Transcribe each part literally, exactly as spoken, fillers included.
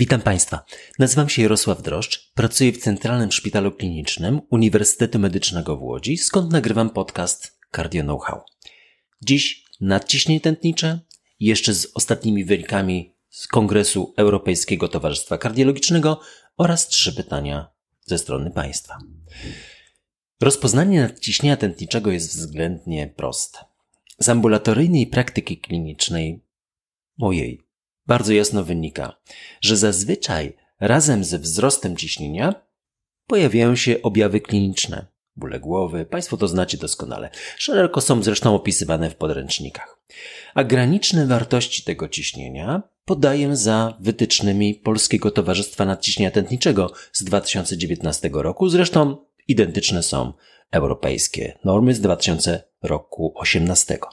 Witam Państwa. Nazywam się Jarosław Droszcz, pracuję w Centralnym Szpitalu Klinicznym Uniwersytetu Medycznego w Łodzi, skąd nagrywam podcast Cardio Know How. Dziś nadciśnienie tętnicze, jeszcze z ostatnimi wynikami z Kongresu Europejskiego Towarzystwa Kardiologicznego oraz trzy pytania ze strony Państwa. Rozpoznanie nadciśnienia tętniczego jest względnie proste. Z ambulatoryjnej praktyki klinicznej mojej bardzo jasno wynika, że zazwyczaj razem ze wzrostem ciśnienia pojawiają się objawy kliniczne, bóle głowy, Państwo to znacie doskonale, szeroko są zresztą opisywane w podręcznikach. A graniczne wartości tego ciśnienia podaję za wytycznymi Polskiego Towarzystwa Nadciśnienia Tętniczego z dwa tysiące dziewiętnastego roku, zresztą identyczne są europejskie normy z dwa tysiące osiemnastego.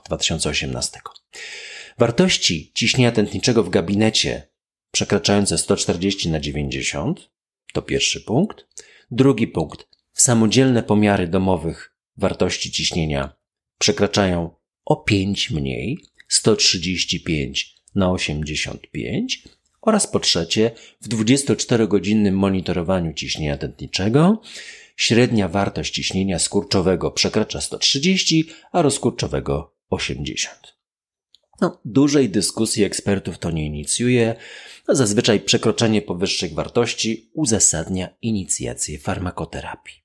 Wartości ciśnienia tętniczego w gabinecie przekraczające sto czterdzieści na dziewięćdziesiąt to pierwszy punkt. Drugi punkt. Samodzielne pomiary domowych wartości ciśnienia przekraczają o pięć mniej, sto trzydzieści pięć na osiemdziesiąt pięć. Oraz po trzecie, w dwudziestoczterogodzinnym monitorowaniu ciśnienia tętniczego średnia wartość ciśnienia skurczowego przekracza sto trzydzieści, a rozkurczowego osiemdziesiąt. No, dużej dyskusji ekspertów to nie inicjuje, a zazwyczaj przekroczenie powyższych wartości uzasadnia inicjację farmakoterapii.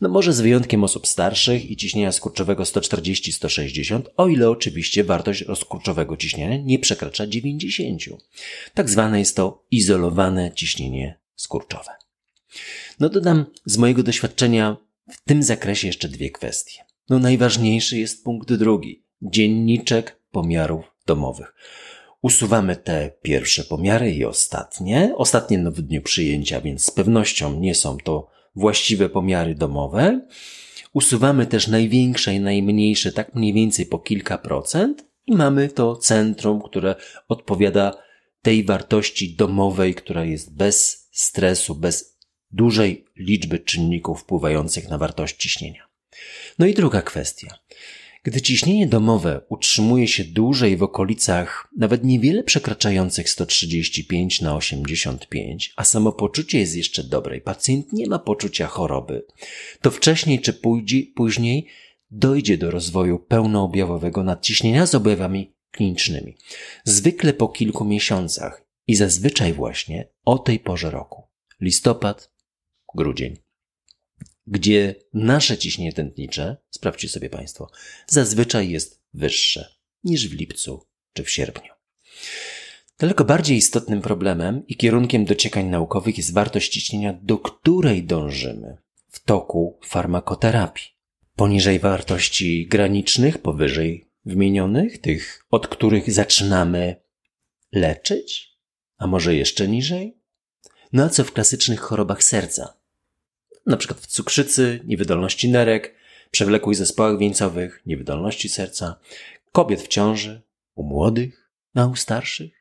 No może z wyjątkiem osób starszych i ciśnienia skurczowego sto czterdzieści na sto sześćdziesiąt, o ile oczywiście wartość rozkurczowego ciśnienia nie przekracza dziewięćdziesiąt. Tak zwane jest to izolowane ciśnienie skurczowe. No dodam z mojego doświadczenia w tym zakresie jeszcze dwie kwestie. No najważniejszy jest punkt drugi. Dzienniczek pomiarów domowych. Usuwamy te pierwsze pomiary i ostatnie. Ostatnie no w dniu przyjęcia, więc z pewnością nie są to właściwe pomiary domowe. Usuwamy też największe i najmniejsze, tak mniej więcej po kilka procent i mamy to centrum, które odpowiada tej wartości domowej, która jest bez stresu, bez dużej liczby czynników wpływających na wartość ciśnienia. No i druga kwestia. Gdy ciśnienie domowe utrzymuje się dłużej w okolicach nawet niewiele przekraczających sto trzydzieści pięć na osiemdziesiąt pięć, a samopoczucie jest jeszcze dobre i pacjent nie ma poczucia choroby, to wcześniej czy później dojdzie do rozwoju pełnoobjawowego nadciśnienia z objawami klinicznymi. Zwykle po kilku miesiącach i zazwyczaj właśnie o tej porze roku. Listopad, grudzień. Gdzie nasze ciśnienie tętnicze, sprawdźcie sobie Państwo, zazwyczaj jest wyższe niż w lipcu czy w sierpniu. Daleko bardziej istotnym problemem i kierunkiem dociekań naukowych jest wartość ciśnienia, do której dążymy w toku farmakoterapii. Poniżej wartości granicznych, powyżej wymienionych, tych od których zaczynamy leczyć, a może jeszcze niżej? No a co w klasycznych chorobach serca? Na przykład w cukrzycy, niewydolności nerek, przewlekłych zespołach wieńcowych, niewydolności serca, kobiet w ciąży, u młodych, a u starszych.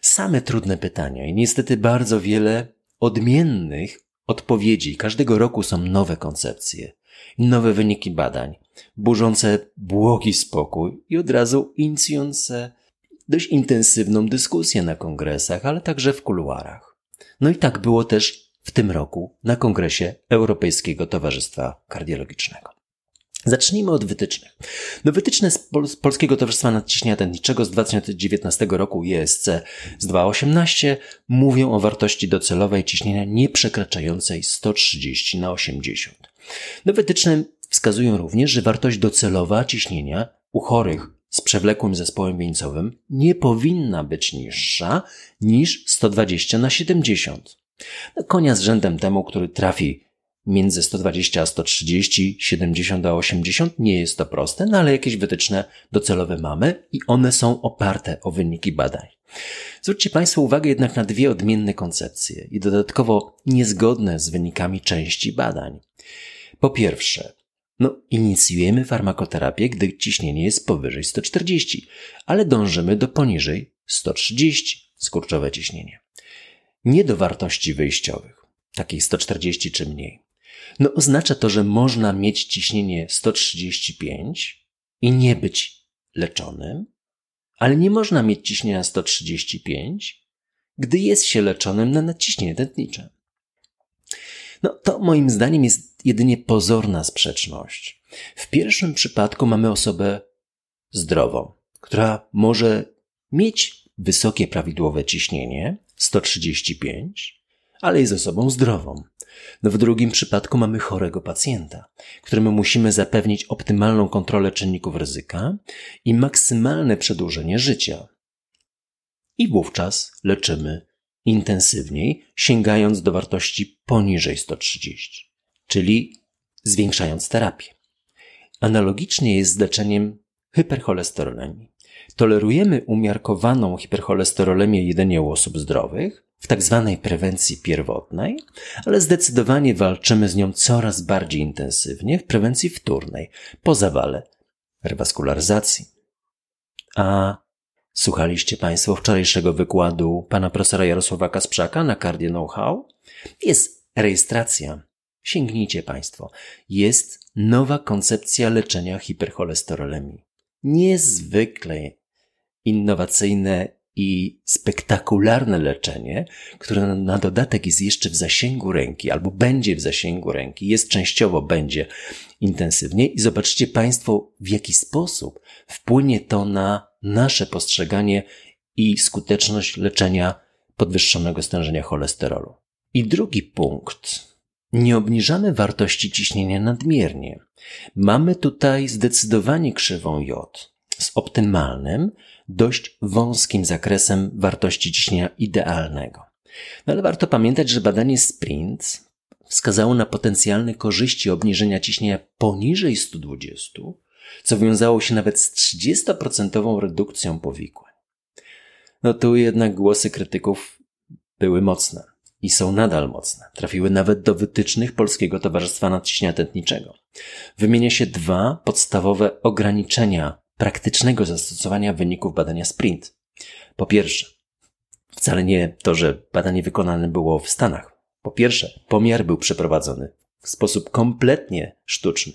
Same trudne pytania i niestety bardzo wiele odmiennych odpowiedzi. Każdego roku są nowe koncepcje, nowe wyniki badań, burzące błogi spokój i od razu inicjujące dość intensywną dyskusję na kongresach, ale także w kuluarach. No i tak było też w tym roku na Kongresie Europejskiego Towarzystwa Kardiologicznego. Zacznijmy od wytycznych. No wytyczne z Pol- z Polskiego Towarzystwa Nadciśnienia Tętniczego z dwa tysiące dziewiętnastego roku I S C z dwa osiemnaście mówią o wartości docelowej ciśnienia nieprzekraczającej sto trzydzieści na osiemdziesiąt. No wytyczne wskazują również, że wartość docelowa ciśnienia u chorych z przewlekłym zespołem wieńcowym nie powinna być niższa niż sto dwadzieścia na siedemdziesiąt. No konia z rzędem temu, który trafi między sto dwadzieścia a sto trzydzieści, siedemdziesiąt a osiemdziesiąt, nie jest to proste, no ale jakieś wytyczne docelowe mamy i one są oparte o wyniki badań. Zwróćcie Państwo uwagę jednak na dwie odmienne koncepcje i dodatkowo niezgodne z wynikami części badań. Po pierwsze, no inicjujemy farmakoterapię, gdy ciśnienie jest powyżej sto czterdzieści, ale dążymy do poniżej sto trzydzieści, skurczowe ciśnienie. Nie do wartości wyjściowych, takich sto czterdzieści czy mniej. No oznacza to, że można mieć ciśnienie sto trzydzieści pięć i nie być leczonym, ale nie można mieć ciśnienia sto trzydzieści pięć gdy jest się leczonym na nadciśnienie tętnicze. No to moim zdaniem jest jedynie pozorna sprzeczność. W pierwszym przypadku mamy osobę zdrową, która może mieć wysokie prawidłowe ciśnienie, sto trzydzieści pięć, ale jest osobą zdrową. No w drugim przypadku mamy chorego pacjenta, któremu musimy zapewnić optymalną kontrolę czynników ryzyka i maksymalne przedłużenie życia. I wówczas leczymy intensywniej, sięgając do wartości poniżej sto trzydzieści, czyli zwiększając terapię. Analogicznie jest z leczeniem hipercholesterolemii. Tolerujemy umiarkowaną hipercholesterolemię jedynie u osób zdrowych, w tak zwanej prewencji pierwotnej, ale zdecydowanie walczymy z nią coraz bardziej intensywnie w prewencji wtórnej, po zawale, rewaskularyzacji. A słuchaliście Państwo wczorajszego wykładu pana profesora Jarosława Kasprzaka na Cardio Know How? Jest rejestracja. Sięgnijcie Państwo. Jest nowa koncepcja leczenia hipercholesterolemii. Niezwykle innowacyjne i spektakularne leczenie, które na dodatek jest jeszcze w zasięgu ręki, albo będzie w zasięgu ręki, jest częściowo, będzie intensywniej i zobaczcie Państwo, w jaki sposób wpłynie to na nasze postrzeganie i skuteczność leczenia podwyższonego stężenia cholesterolu. I drugi punkt. Nie obniżamy wartości ciśnienia nadmiernie. Mamy tutaj zdecydowanie krzywą J z optymalnym, dość wąskim zakresem wartości ciśnienia idealnego. No ale warto pamiętać, że badanie SPRINT wskazało na potencjalne korzyści obniżenia ciśnienia poniżej sto dwadzieścia, co wiązało się nawet z trzydziestoprocentową redukcją powikłań. No tu jednak głosy krytyków były mocne i są nadal mocne. Trafiły nawet do wytycznych Polskiego Towarzystwa Nadciśnienia Tętniczego. Wymienia się dwa podstawowe ograniczenia praktycznego zastosowania wyników badania SPRINT. Po pierwsze, wcale nie to, że badanie wykonane było w Stanach. Po pierwsze, pomiar był przeprowadzony w sposób kompletnie sztuczny.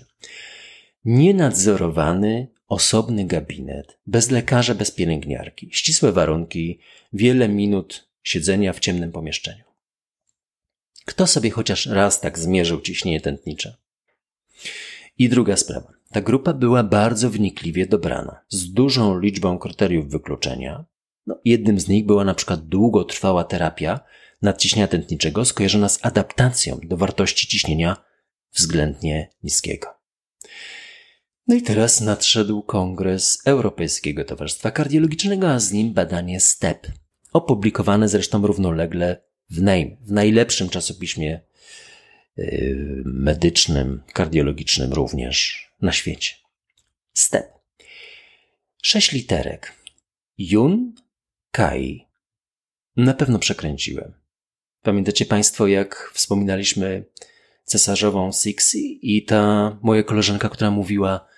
Nienadzorowany, osobny gabinet, bez lekarza, bez pielęgniarki, ścisłe warunki, wiele minut siedzenia w ciemnym pomieszczeniu. Kto sobie chociaż raz tak zmierzył ciśnienie tętnicze? I druga sprawa. Ta grupa była bardzo wnikliwie dobrana, z dużą liczbą kryteriów wykluczenia. No, jednym z nich była na przykład długotrwała terapia nadciśnienia tętniczego skojarzona z adaptacją do wartości ciśnienia względnie niskiego. No i teraz nadszedł Kongres Europejskiego Towarzystwa Kardiologicznego, a z nim badanie STEP, opublikowane zresztą równolegle w NAME, w najlepszym czasopiśmie yy, medycznym, kardiologicznym również na świecie. STEP. Sześć literek. Yun Kai. Na pewno przekręciłem. Pamiętacie Państwo, jak wspominaliśmy cesarzową Sixi i ta moja koleżanka, która mówiła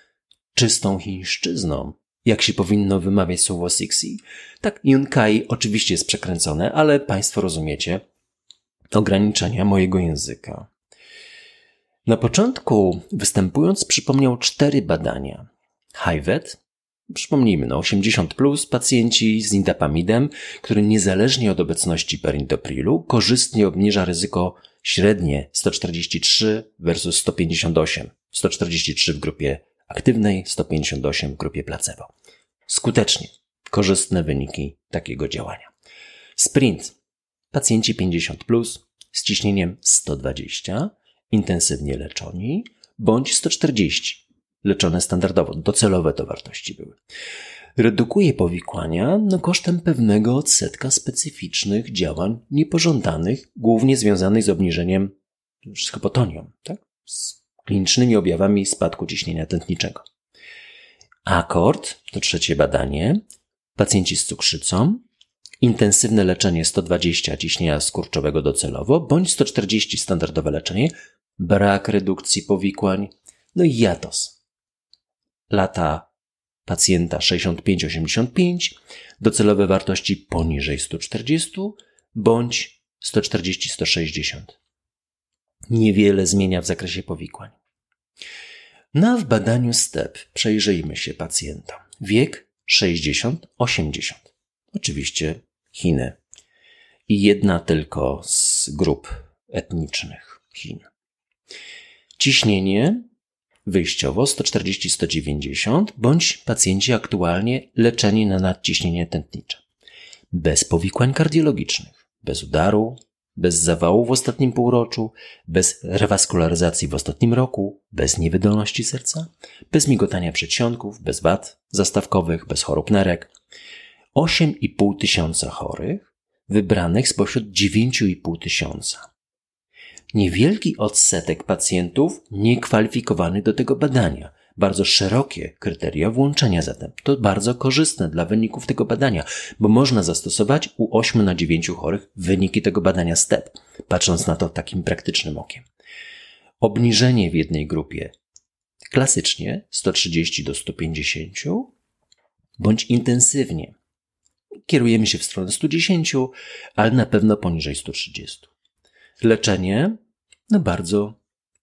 czystą chińszczyzną, jak się powinno wymawiać słowo Sixi? Tak, Yun Kai oczywiście jest przekręcone, ale Państwo rozumiecie ograniczenia mojego języka. Na początku, występując, przypomniał cztery badania. HIVET, przypomnijmy, no osiemdziesiąt plus, pacjenci z nidapamidem, który niezależnie od obecności perindoprilu korzystnie obniża ryzyko średnie sto czterdzieści trzy versus sto pięćdziesiąt osiem. sto czterdzieści trzy w grupie aktywnej, sto pięćdziesiąt osiem w grupie placebo. Skutecznie korzystne wyniki takiego działania. SPRINT. Pacjenci pięćdziesiąt plus z ciśnieniem sto dwadzieścia, intensywnie leczoni, bądź sto czterdzieści, leczone standardowo, docelowe to wartości były. Redukuje powikłania no kosztem pewnego odsetka specyficznych działań niepożądanych, głównie związanych z obniżeniem, z hypotonią, tak? Z klinicznymi objawami spadku ciśnienia tętniczego. ACCORD, to trzecie badanie, pacjenci z cukrzycą, intensywne leczenie sto dwadzieścia ciśnienia skurczowego docelowo, bądź sto czterdzieści standardowe leczenie, brak redukcji powikłań, no i JATOS. Lata pacjenta sześćdziesiąt pięć osiemdziesiąt pięć, docelowe wartości poniżej sto czterdzieści bądź sto czterdzieści sto sześćdziesiąt. Niewiele zmienia w zakresie powikłań. Na no w badaniu STEP przejrzyjmy się pacjenta. Wiek sześćdziesiąt osiemdziesiąt. Oczywiście Chiny. i jedna tylko z grup etnicznych Chin. Ciśnienie wyjściowo sto czterdzieści na sto dziewięćdziesiąt bądź pacjenci aktualnie leczeni na nadciśnienie tętnicze. Bez powikłań kardiologicznych, bez udaru, bez zawału w ostatnim półroczu, bez rewaskularyzacji w ostatnim roku, bez niewydolności serca, bez migotania przedsionków, bez wad zastawkowych, bez chorób nerek. osiem i pół tysiąca chorych wybranych spośród dziewięć i pół tysiąca. Niewielki odsetek pacjentów niekwalifikowany do tego badania. Bardzo szerokie kryteria włączenia zatem. To bardzo korzystne dla wyników tego badania, bo można zastosować u ośmiu na dziewięciu chorych wyniki tego badania S T E P, patrząc na to takim praktycznym okiem. Obniżenie w jednej grupie klasycznie sto trzydzieści do stu pięćdziesięciu bądź intensywnie. Kierujemy się w stronę stu dziesięciu, ale na pewno poniżej stu trzydziestu. Leczenie, no bardzo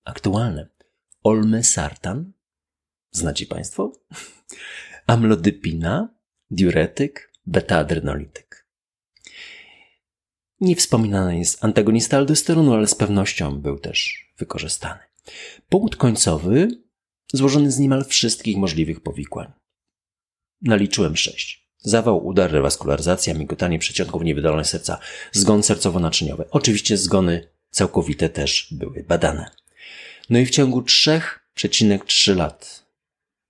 aktualne. Olmesartan, znacie Państwo? Amlodypina, diuretyk, beta-adrenolityk. Nie wspominany jest antagonista aldosteronu, ale z pewnością był też wykorzystany. Punkt końcowy złożony z niemal wszystkich możliwych powikłań. Naliczyłem sześć. Zawał, udar, rewaskularyzacja, migotanie przedsionków, niewydolność serca, zgon sercowo-naczyniowy. Oczywiście zgony całkowite też były badane. No i w ciągu trzech i trzech dziesiątych lat,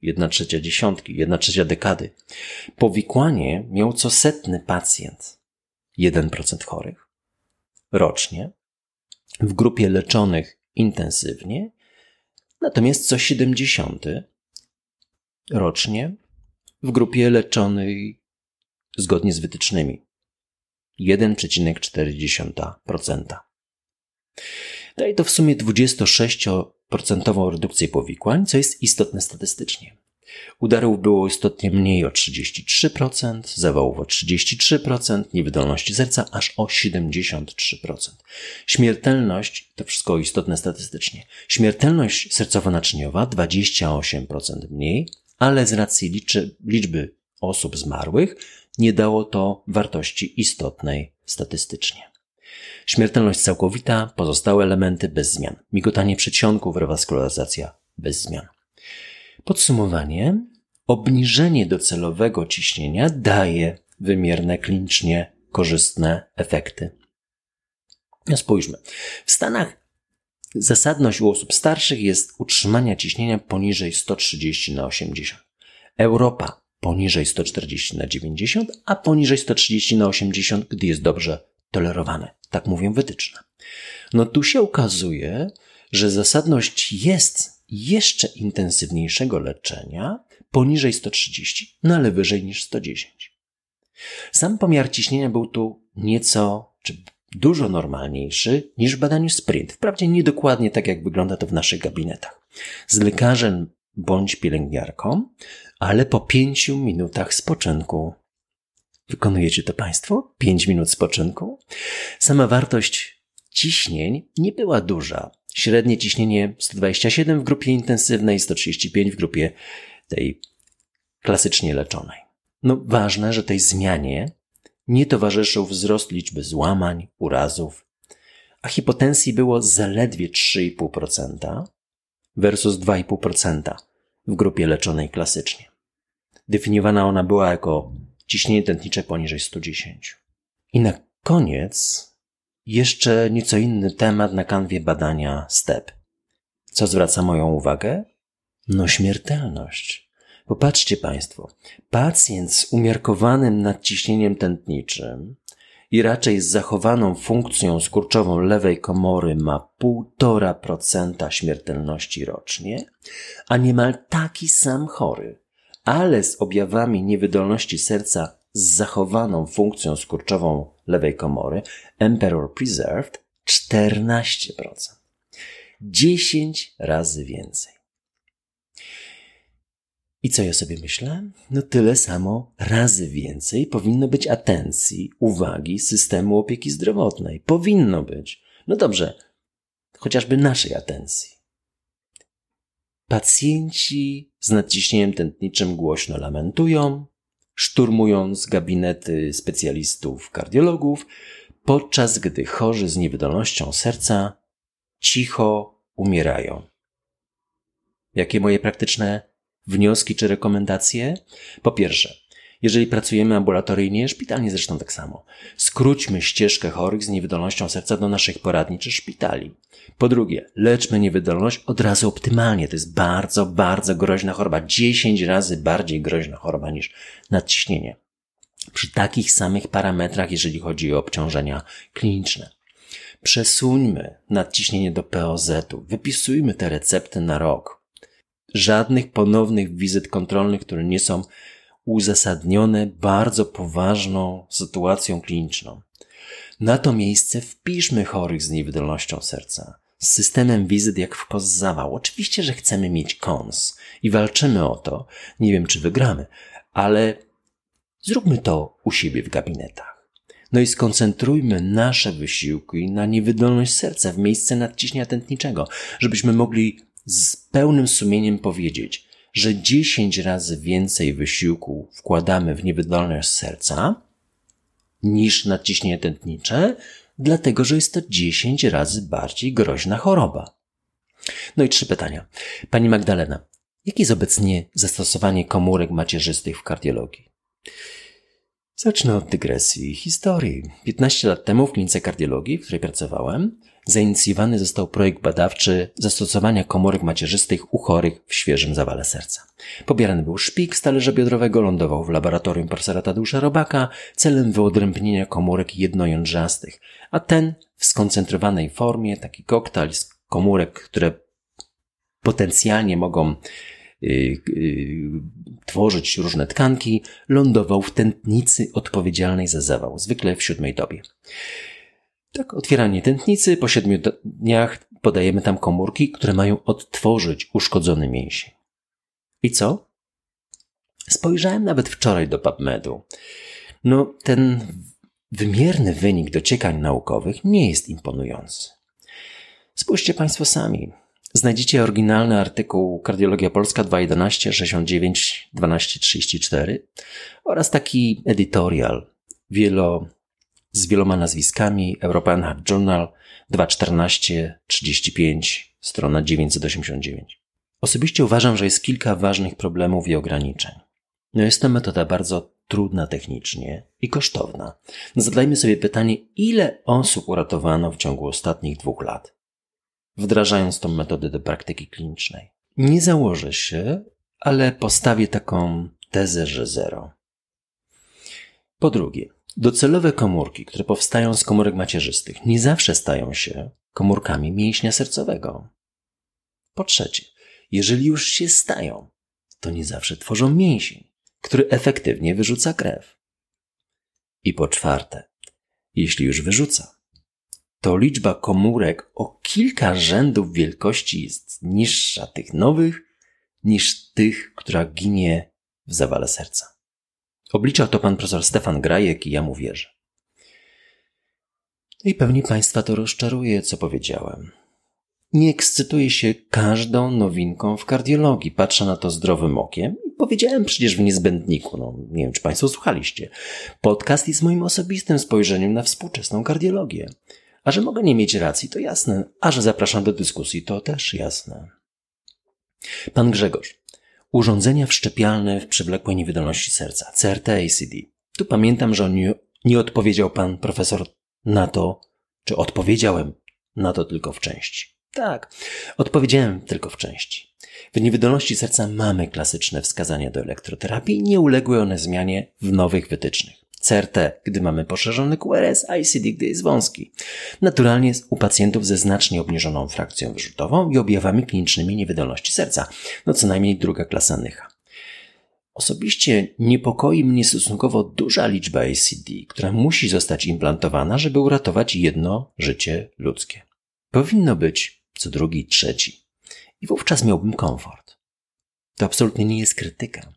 jedna trzecia dziesiątki, jedna trzecia dekady, powikłanie miał co setny pacjent, jeden procent chorych, rocznie, w grupie leczonych intensywnie, natomiast co siedemdziesiąty rocznie, w grupie leczonej zgodnie z wytycznymi jeden i cztery dziesiąte procent. Daje to w sumie dwudziestosześcioprocentową redukcję powikłań, co jest istotne statystycznie. Udarów było istotnie mniej o trzydzieści trzy procent, zawałów o trzydzieści trzy procent, niewydolności serca aż o siedemdziesiąt trzy procent. Śmiertelność, to wszystko istotne statystycznie, śmiertelność sercowo-naczyniowa dwadzieścia osiem procent mniej, ale z racji liczy, liczby osób zmarłych nie dało to wartości istotnej statystycznie. Śmiertelność całkowita, pozostałe elementy bez zmian. Migotanie przedsionków, rewaskularyzacja bez zmian. Podsumowanie. Obniżenie docelowego ciśnienia daje wymierne, klinicznie korzystne efekty. Spójrzmy. W Stanach zasadność u osób starszych jest utrzymania ciśnienia poniżej sto trzydzieści na osiemdziesiąt. Europa poniżej sto czterdzieści na dziewięćdziesiąt, a poniżej sto trzydzieści na osiemdziesiąt, gdy jest dobrze tolerowane. Tak mówią wytyczne. No tu się okazuje, że zasadność jest jeszcze intensywniejszego leczenia poniżej sto trzydzieści, no ale wyżej niż sto dziesięć. Sam pomiar ciśnienia był tu nieco, czy dużo normalniejszy niż w badaniu SPRINT. Wprawdzie niedokładnie tak, jak wygląda to w naszych gabinetach. Z lekarzem bądź pielęgniarką, ale po pięciu minutach spoczynku. Wykonujecie to Państwo? Pięć minut spoczynku? Sama wartość ciśnień nie była duża. Średnie ciśnienie sto dwadzieścia siedem w grupie intensywnej, sto trzydzieści pięć w grupie tej klasycznie leczonej. No ważne, że tej zmianie nie towarzyszył wzrost liczby złamań, urazów, a hipotensji było zaledwie trzy i pół procent versus dwa i pół procent w grupie leczonej klasycznie. Definiowana ona była jako ciśnienie tętnicze poniżej stu dziesięciu. I na koniec jeszcze nieco inny temat na kanwie badania S T E P. Co zwraca moją uwagę? No śmiertelność. Popatrzcie Państwo, pacjent z umiarkowanym nadciśnieniem tętniczym i raczej z zachowaną funkcją skurczową lewej komory ma półtora procent śmiertelności rocznie, a niemal taki sam chory, ale z objawami niewydolności serca z zachowaną funkcją skurczową lewej komory, Emperor Preserved, czternaście procent. dziesięć razy więcej. I co ja sobie myślę? No tyle samo razy więcej powinno być atencji, uwagi systemu opieki zdrowotnej. Powinno być. No dobrze, chociażby naszej atencji. Pacjenci z nadciśnieniem tętniczym głośno lamentują, szturmując gabinety specjalistów, kardiologów, podczas gdy chorzy z niewydolnością serca cicho umierają. Jakie moje praktyczne wnioski czy rekomendacje? Po pierwsze, jeżeli pracujemy ambulatoryjnie, szpitalnie zresztą tak samo, skróćmy ścieżkę chorych z niewydolnością serca do naszych poradni czy szpitali. Po drugie, leczmy niewydolność od razu optymalnie. To jest bardzo, bardzo groźna choroba. dziesięć razy bardziej groźna choroba niż nadciśnienie. Przy takich samych parametrach, jeżeli chodzi o obciążenia kliniczne. Przesuńmy nadciśnienie do P O Z u. Wypisujmy te recepty na rok. Żadnych ponownych wizyt kontrolnych, które nie są uzasadnione bardzo poważną sytuacją kliniczną. Na to miejsce wpiszmy chorych z niewydolnością serca, z systemem wizyt jak w koz zawał. Oczywiście, że chcemy mieć kons i walczymy o to. Nie wiem, czy wygramy, ale zróbmy to u siebie w gabinetach. No i skoncentrujmy nasze wysiłki na niewydolność serca w miejsce nadciśnienia tętniczego, żebyśmy mogli z pełnym sumieniem powiedzieć, że dziesięć razy więcej wysiłku wkładamy w niewydolność serca niż nadciśnienie tętnicze, dlatego że jest to dziesięć razy bardziej groźna choroba. No i trzy pytania. Pani Magdalena, jakie jest obecnie zastosowanie komórek macierzystych w kardiologii? Zacznę od dygresji i historii. piętnaście lat temu w klinice kardiologii, w której pracowałem, zainicjowany został projekt badawczy zastosowania komórek macierzystych u chorych w świeżym zawale serca. Pobierany był szpik z talerza biodrowego, lądował w laboratorium profesora Tadeusza Robaka celem wyodrębnienia komórek jednojądrzastych, a ten w skoncentrowanej formie, taki koktajl z komórek, które potencjalnie mogą Yy, yy, tworzyć różne tkanki, lądował w tętnicy odpowiedzialnej za zawał, zwykle w siódmej dobie. Tak, otwieranie tętnicy, po siedmiu do- dniach podajemy tam komórki, które mają odtworzyć uszkodzony mięsień. I co? Spojrzałem nawet wczoraj do PubMedu. No, ten wymierny wynik dociekań naukowych nie jest imponujący. Spójrzcie Państwo sami. Znajdziecie oryginalny artykuł Kardiologia Polska dwa jedenaście sześćdziesiąt dziewięć dwanaście trzydzieści cztery oraz taki editorial wielo, z wieloma nazwiskami European Heart Journal dwa czternaście trzydzieści pięć, strona dziewięćset osiemdziesiąt dziewięć. Osobiście uważam, że jest kilka ważnych problemów i ograniczeń. No jest to metoda bardzo trudna technicznie i kosztowna. No zadajmy sobie pytanie, ile osób uratowano w ciągu ostatnich dwóch lat, wdrażając tą metodę do praktyki klinicznej. Nie założę się, ale postawię taką tezę, że zero. Po drugie, docelowe komórki, które powstają z komórek macierzystych, nie zawsze stają się komórkami mięśnia sercowego. Po trzecie, jeżeli już się stają, to nie zawsze tworzą mięsień, który efektywnie wyrzuca krew. I po czwarte, jeśli już wyrzuca, to liczba komórek o kilka rzędów wielkości jest niższa tych nowych niż tych, która ginie w zawale serca. Obliczał to pan profesor Stefan Grajek i ja mu wierzę. I pewnie Państwa to rozczaruje, co powiedziałem. Nie ekscytuję się każdą nowinką w kardiologii. Patrzę na to zdrowym okiem. Powiedziałem przecież w niezbędniku, no nie wiem, czy Państwo słuchaliście. Podcast jest moim osobistym spojrzeniem na współczesną kardiologię. A że mogę nie mieć racji, to jasne. A że zapraszam do dyskusji, to też jasne. Pan Grzegorz. Urządzenia wszczepialne w przewlekłej niewydolności serca. C R T A C D. Tu pamiętam, że nie, nie odpowiedział pan profesor na to, czy odpowiedziałem na to tylko w części. Tak, odpowiedziałem tylko w części. W niewydolności serca mamy klasyczne wskazania do elektroterapii, nie uległy one zmianie w nowych wytycznych. C R T, gdy mamy poszerzony Q R S, a I C D, gdy jest wąski. Naturalnie jest u pacjentów ze znacznie obniżoną frakcją wyrzutową i objawami klinicznymi niewydolności serca, no co najmniej druga klasa N Y H A. Osobiście niepokoi mnie stosunkowo duża liczba I C D, która musi zostać implantowana, żeby uratować jedno życie ludzkie. Powinno być co drugi, trzeci. I wówczas miałbym komfort. To absolutnie nie jest krytyka.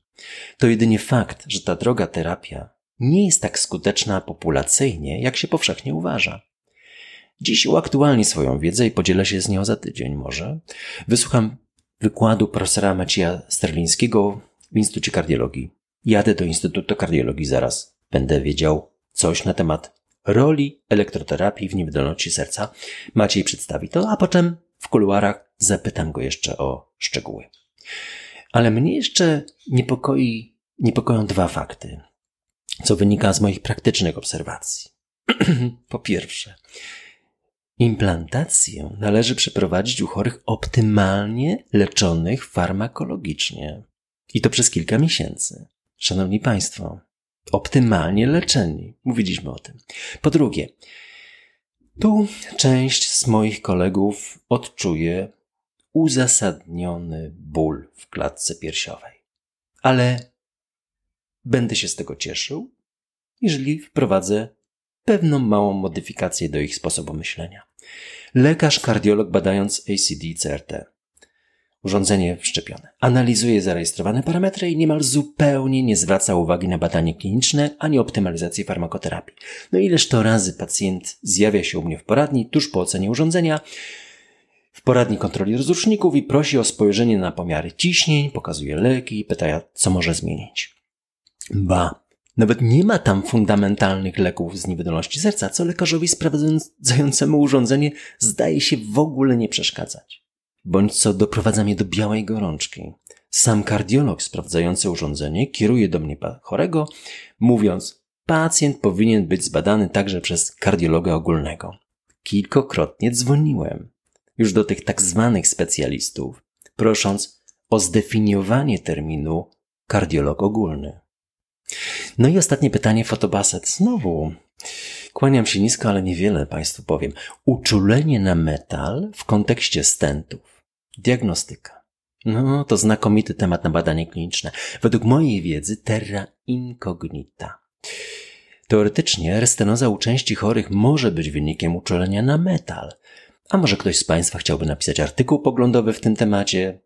To jedynie fakt, że ta droga terapia nie jest tak skuteczna populacyjnie, jak się powszechnie uważa. Dziś uaktualnię swoją wiedzę i podzielę się z nią za tydzień może. Wysłucham wykładu profesora Macieja Sterlińskiego w Instytucie Kardiologii. Jadę do Instytutu Kardiologii zaraz. Będę wiedział coś na temat roli elektroterapii w niewydolności serca. Maciej przedstawi to, a potem w kuluarach zapytam go jeszcze o szczegóły. Ale mnie jeszcze niepokoi, niepokoją dwa fakty, co wynika z moich praktycznych obserwacji. Po pierwsze, implantację należy przeprowadzić u chorych optymalnie leczonych farmakologicznie. I to przez kilka miesięcy. Szanowni Państwo, optymalnie leczeni. Mówiliśmy o tym. Po drugie, tu część z moich kolegów odczuje uzasadniony ból w klatce piersiowej. Ale będę się z tego cieszył, jeżeli wprowadzę pewną małą modyfikację do ich sposobu myślenia. Lekarz kardiolog, badając A C D i C R T, urządzenie wszczepione, analizuje zarejestrowane parametry i niemal zupełnie nie zwraca uwagi na badanie kliniczne ani optymalizację farmakoterapii. No ileż to razy pacjent zjawia się u mnie w poradni tuż po ocenie urządzenia, w poradni kontroli rozruszników i prosi o spojrzenie na pomiary ciśnień, pokazuje leki i pyta, co może zmienić. Ba, nawet nie ma tam fundamentalnych leków z niewydolności serca, co lekarzowi sprawdzającemu urządzenie zdaje się w ogóle nie przeszkadzać. Bądź co doprowadza mnie do białej gorączki. Sam kardiolog sprawdzający urządzenie kieruje do mnie chorego, mówiąc, pacjent powinien być zbadany także przez kardiologa ogólnego. Kilkokrotnie dzwoniłem już do tych tak zwanych specjalistów, prosząc o zdefiniowanie terminu kardiolog ogólny. No i ostatnie pytanie, fotobaset. Znowu, kłaniam się nisko, ale niewiele Państwu powiem. Uczulenie na metal w kontekście stentów. Diagnostyka. No, to znakomity temat na badanie kliniczne. Według mojej wiedzy terra incognita. Teoretycznie stenoza u części chorych może być wynikiem uczulenia na metal. A może ktoś z Państwa chciałby napisać artykuł poglądowy w tym temacie?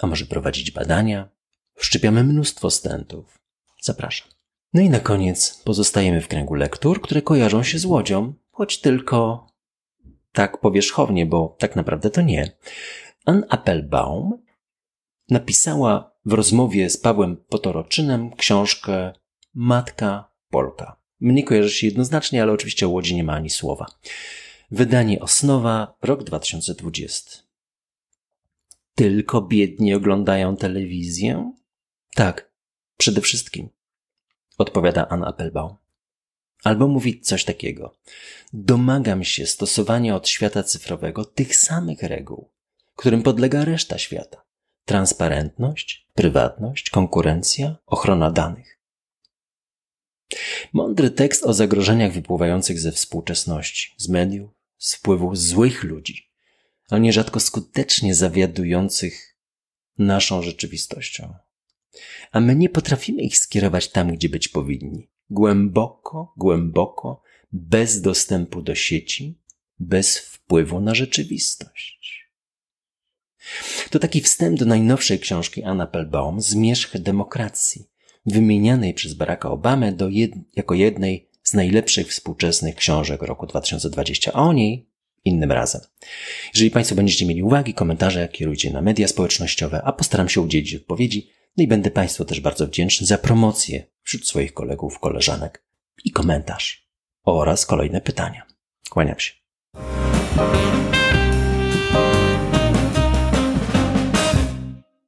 A może prowadzić badania? Wszczepiamy mnóstwo stentów. Zapraszam. No i na koniec pozostajemy w kręgu lektur, które kojarzą się z Łodzią, choć tylko tak powierzchownie, bo tak naprawdę to nie. Anne Applebaum napisała w rozmowie z Pawłem Potoroczynem książkę Matka Polka. Mnie kojarzy się jednoznacznie, ale oczywiście o Łodzi nie ma ani słowa. Wydanie Osnowa, rok dwa tysiące dwudziesty. Tylko biedni oglądają telewizję? Tak, przede wszystkim, odpowiada Anne Applebaum. Albo mówi coś takiego. Domagam się stosowania od świata cyfrowego tych samych reguł, którym podlega reszta świata. Transparentność, prywatność, konkurencja, ochrona danych. Mądry tekst o zagrożeniach wypływających ze współczesności, z mediów, z wpływu złych ludzi, ale nierzadko skutecznie zawiadujących naszą rzeczywistością. A my nie potrafimy ich skierować tam, gdzie być powinni. Głęboko, głęboko, bez dostępu do sieci, bez wpływu na rzeczywistość. To taki wstęp do najnowszej książki Anne Applebaum, Zmierzch demokracji, wymienianej przez Baracka Obamę do jed- jako jednej z najlepszych współczesnych książek roku dwa tysiące dwudziestego, a o niej innym razem. Jeżeli Państwo będziecie mieli uwagi, komentarze kierujcie na media społecznościowe, a postaram się udzielić odpowiedzi. No i będę Państwu też bardzo wdzięczny za promocję wśród swoich kolegów, koleżanek i komentarz oraz kolejne pytania. Kłaniam się.